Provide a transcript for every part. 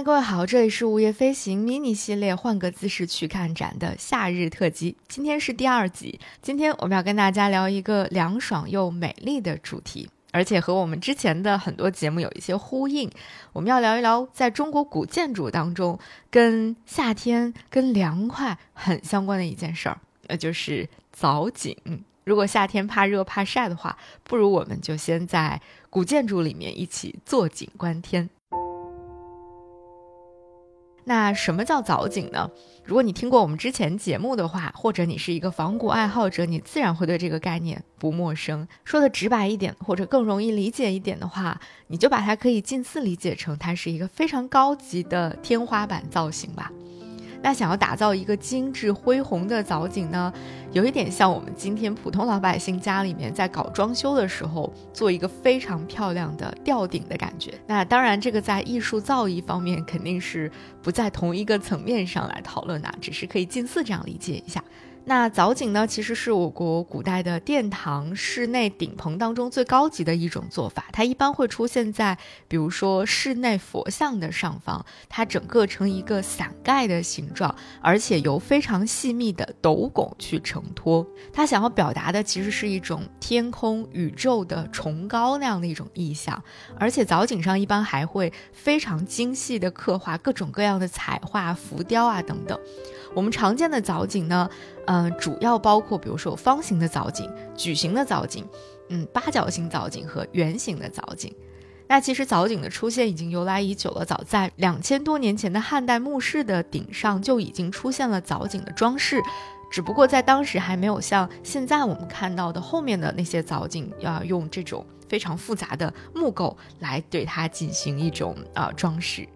嗨，各位好，这里是午夜飞行 mini 系列换个姿势去看展的夏日特辑，今天是第2集。今天我们要跟大家聊一个凉爽又美丽的主题，而且和我们之前的很多节目有一些呼应。我们要聊一聊在中国古建筑当中跟夏天跟凉快很相关的一件事儿，那就是藻井。如果夏天怕热怕晒的话，不如我们就先在古建筑里面一起坐井观天。那什么叫藻井呢？如果你听过我们之前节目的话，或者你是一个仿古爱好者，你自然会对这个概念不陌生。说的直白一点，或者更容易理解一点的话，你就把它可以近似理解成它是一个非常高级的天花板造型吧。那想要打造一个精致恢宏的藻井呢，有一点像我们今天普通老百姓家里面在搞装修的时候做一个非常漂亮的吊顶的感觉。那当然这个在艺术造诣方面肯定是不在同一个层面上来讨论啊，只是可以近似这样理解一下。那藻井呢，其实是我国古代的殿堂室内顶棚当中最高级的一种做法，它一般会出现在比如说室内佛像的上方，它整个呈一个伞盖的形状，而且由非常细密的斗拱去承托。它想要表达的其实是一种天空宇宙的崇高那样的一种意象，而且藻井上一般还会非常精细的刻画各种各样的彩画浮雕啊等等。我们常见的藻井呢，主要包括比如说方形的藻井、矩形的藻井、八角形藻井和圆形的藻井。那其实藻井的出现已经由来已久了，早在2000多年前的汉代墓室的顶上就已经出现了藻井的装饰，只不过在当时还没有像现在我们看到的后面的那些藻井要用这种非常复杂的木构来对它进行一种装饰。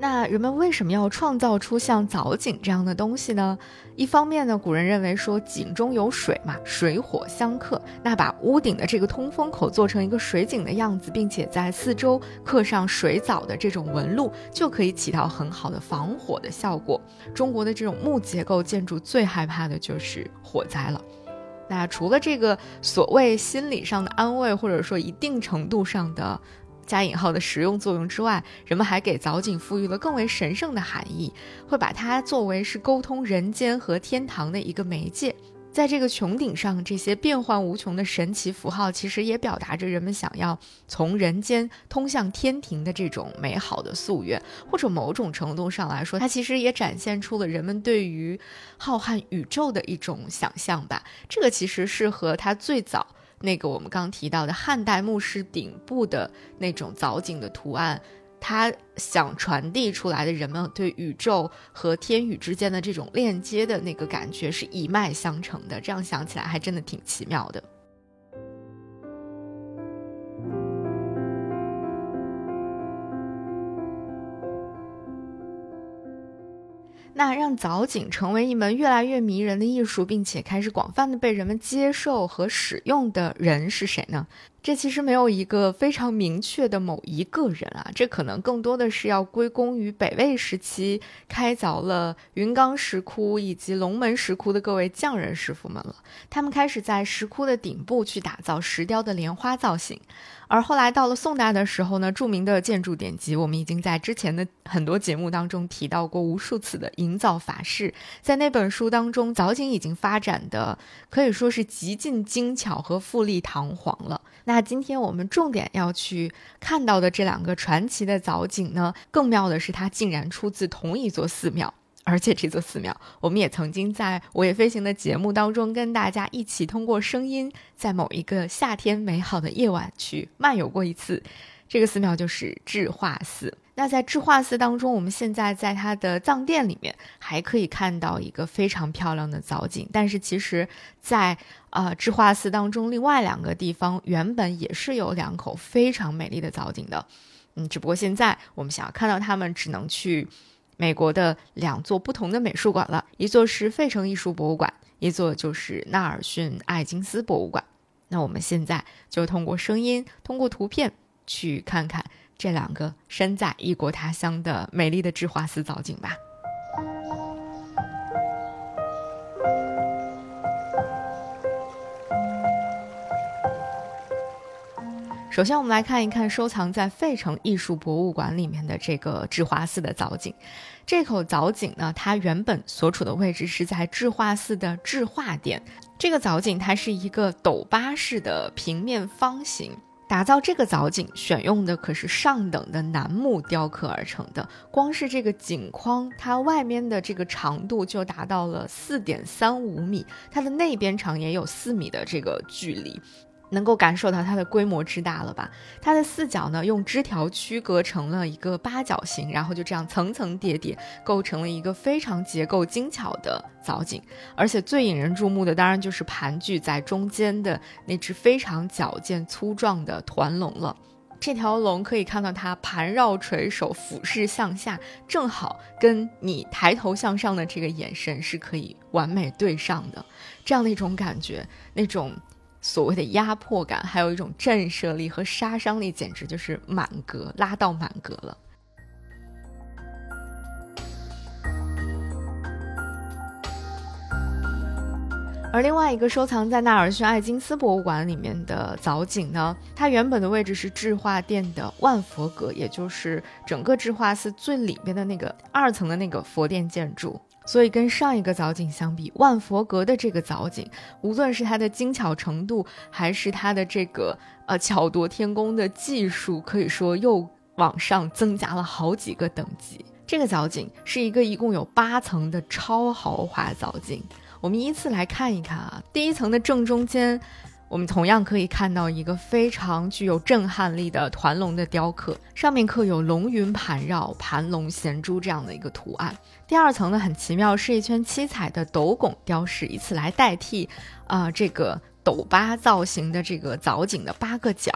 那人们为什么要创造出像藻井这样的东西呢？一方面呢，古人认为说井中有水嘛，水火相克，那把屋顶的这个通风口做成一个水井的样子，并且在四周刻上水藻的这种纹路，就可以起到很好的防火的效果。中国的这种木结构建筑最害怕的就是火灾了。那除了这个所谓心理上的安慰，或者说一定程度上的加引号的实用作用之外，人们还给藻井赋予了更为神圣的含义，会把它作为是沟通人间和天堂的一个媒介。在这个穹顶上，这些变幻无穷的神奇符号其实也表达着人们想要从人间通向天庭的这种美好的夙愿，或者某种程度上来说，它其实也展现出了人们对于浩瀚宇宙的一种想象吧。这个其实是和它最早那个我们刚提到的汉代墓室顶部的那种藻井的图案，它想传递出来的人们对宇宙和天宇之间的这种链接的那个感觉是一脉相承的，这样想起来还真的挺奇妙的。那让藻井成为一门越来越迷人的艺术，并且开始广泛的被人们接受和使用的人是谁呢？这其实没有一个非常明确的某一个人啊，这可能更多的是要归功于北魏时期开凿了云冈石窟以及龙门石窟的各位匠人师傅们了。他们开始在石窟的顶部去打造石雕的莲花造型，而后来到了宋代的时候呢，著名的建筑典籍我们已经在之前的很多节目当中提到过无数次的《营造法式》，在那本书当中，藻井已经发展的可以说是极尽精巧和富丽堂皇了。那今天我们重点要去看到的这2个传奇的藻井呢，更妙的是它竟然出自同一座寺庙，而且这座寺庙我们也曾经在午夜飞行的节目当中跟大家一起通过声音在某一个夏天美好的夜晚去漫游过一次。这个寺庙就是智化寺。那在智化寺当中，我们现在在它的藏殿里面还可以看到一个非常漂亮的藻井，但是其实在智化寺当中另外2个地方原本也是有2口非常美丽的藻井的，只不过现在我们想要看到它们只能去美国的2座不同的美术馆了，一座是费城艺术博物馆，一座就是纳尔逊艾金斯博物馆。那我们现在就通过声音通过图片去看看这2个身在异国他乡的美丽的智化寺藻井吧。首先我们来看一看收藏在费城艺术博物馆里面的这个智化寺的藻井。这口藻井呢，它原本所处的位置是在智化寺的智化殿。这个藻井它是一个斗八式的平面方形，打造这个藻井选用的可是上等的楠木雕刻而成的，光是这个井框它外面的这个长度就达到了 4.35 米，它的内边长也有4米的这个距离，能够感受到它的规模之大了吧。它的四角呢用枝条区隔成了一个八角形，然后就这样层层叠叠构成了一个非常结构精巧的藻井。而且最引人注目的当然就是盘踞在中间的那只非常矫健粗壮的团龙了。这条龙可以看到它盘绕垂首，俯视向下，正好跟你抬头向上的这个眼神是可以完美对上的，这样的一种感觉，那种所谓的压迫感，还有一种震慑力和杀伤力，简直就是满格，拉到满格了。而另外一个收藏在纳尔逊爱金斯博物馆里面的藻井呢，它原本的位置是智化殿的万佛阁，也就是整个智化寺最里面的那个2层的那个佛殿建筑。所以跟上一个藻井相比，万佛阁的这个藻井，无论是它的精巧程度，还是它的这个巧夺天工的技术，可以说又往上增加了好几个等级。这个藻井是一个一共有8层的超豪华藻井。我们依次来看一看啊，第1层的正中间，我们同样可以看到一个非常具有震撼力的团龙的雕刻，上面刻有龙云盘绕、盘龙衔珠这样的一个图案。第2层呢很奇妙，是一圈7彩的斗拱雕饰，以此来代替这个斗八造型的这个藻井的8个角，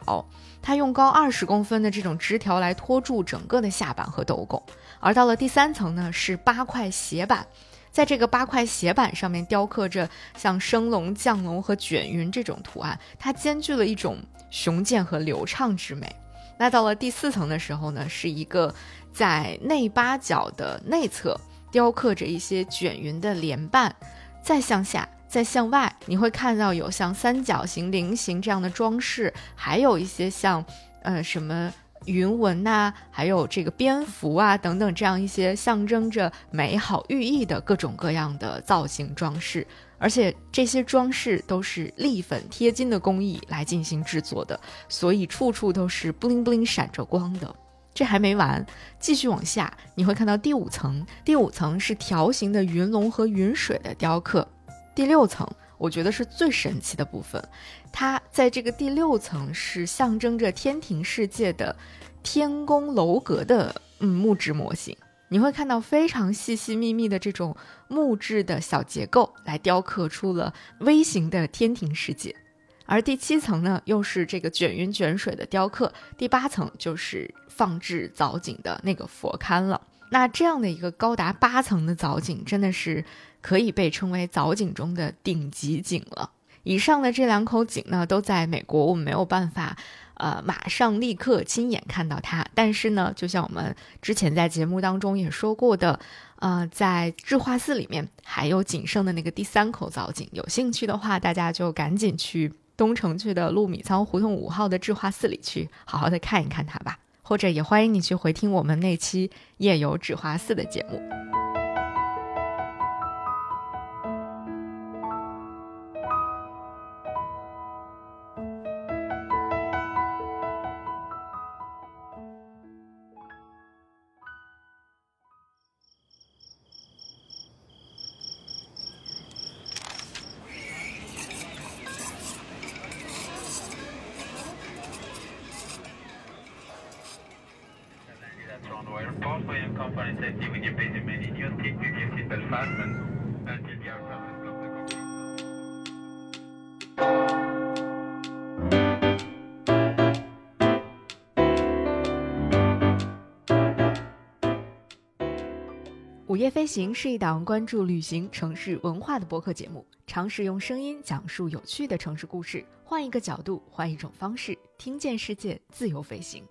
它用高20公分的这种枝条来托住整个的下板和斗拱。而到了第3层呢，是8块斜板，在这个8块斜板上面雕刻着像升龙、降龙和卷云这种图案，它兼具了一种雄健和流畅之美。那到了第4层的时候呢，是一个在内8角的内侧雕刻着一些卷云的莲瓣，再向下再向外，你会看到有像三角形、菱形这样的装饰，还有一些像什么云纹啊，还有这个蝙蝠啊等等，这样一些象征着美好寓意的各种各样的造型装饰。而且这些装饰都是立粉贴金的工艺来进行制作的，所以处处都是 bling bling 闪着光的。这还没完，继续往下你会看到第5层，第5层是条形的云龙和云水的雕刻。第6层我觉得是最神奇的部分，它在这个第6层是象征着天庭世界的天宫楼阁的木质模型，你会看到非常细细密密的这种木质的小结构来雕刻出了微型的天庭世界。而第7层呢又是这个卷云卷水的雕刻，第8层就是放置藻井的那个佛龛了。那这样的一个高达8层的藻井，真的是可以被称为藻井中的顶级井了。以上的这2口井呢，都在美国，我们没有办法马上立刻亲眼看到它，但是呢，就像我们之前在节目当中也说过的，在智化寺里面还有仅剩的那个第3口藻井，有兴趣的话，大家就赶紧去东城区的陆米仓胡同5号的智化寺里去好好的看一看它吧，或者也欢迎你去回听我们那期夜游智化寺的节目。午夜飞行是一档关注旅行、城市文化的播客节目，尝试用声音讲述有趣的城市故事，换一个角度，换一种方式，听见世界，自由飞行。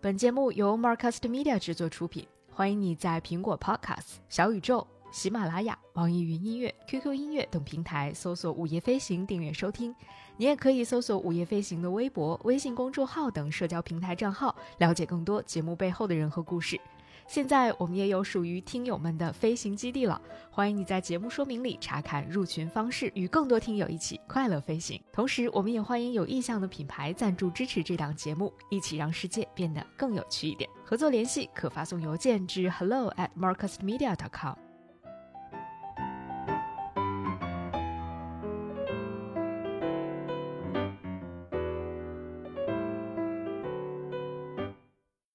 本节目由 Marcus Media 制作出品，欢迎你在苹果 Podcast、小宇宙、喜马拉雅、网易云音乐、QQ 音乐等平台搜索午夜飞行订阅收听。你也可以搜索午夜飞行的微博、微信公众号等社交平台账号，了解更多节目背后的人和故事。现在我们也有属于听友们的飞行基地了，欢迎你在节目说明里查看入群方式，与更多听友一起快乐飞行。同时我们也欢迎有意向的品牌赞助支持这档节目，一起让世界变得更有趣一点。合作联系可发送邮件至 hello@marcusmedia.com。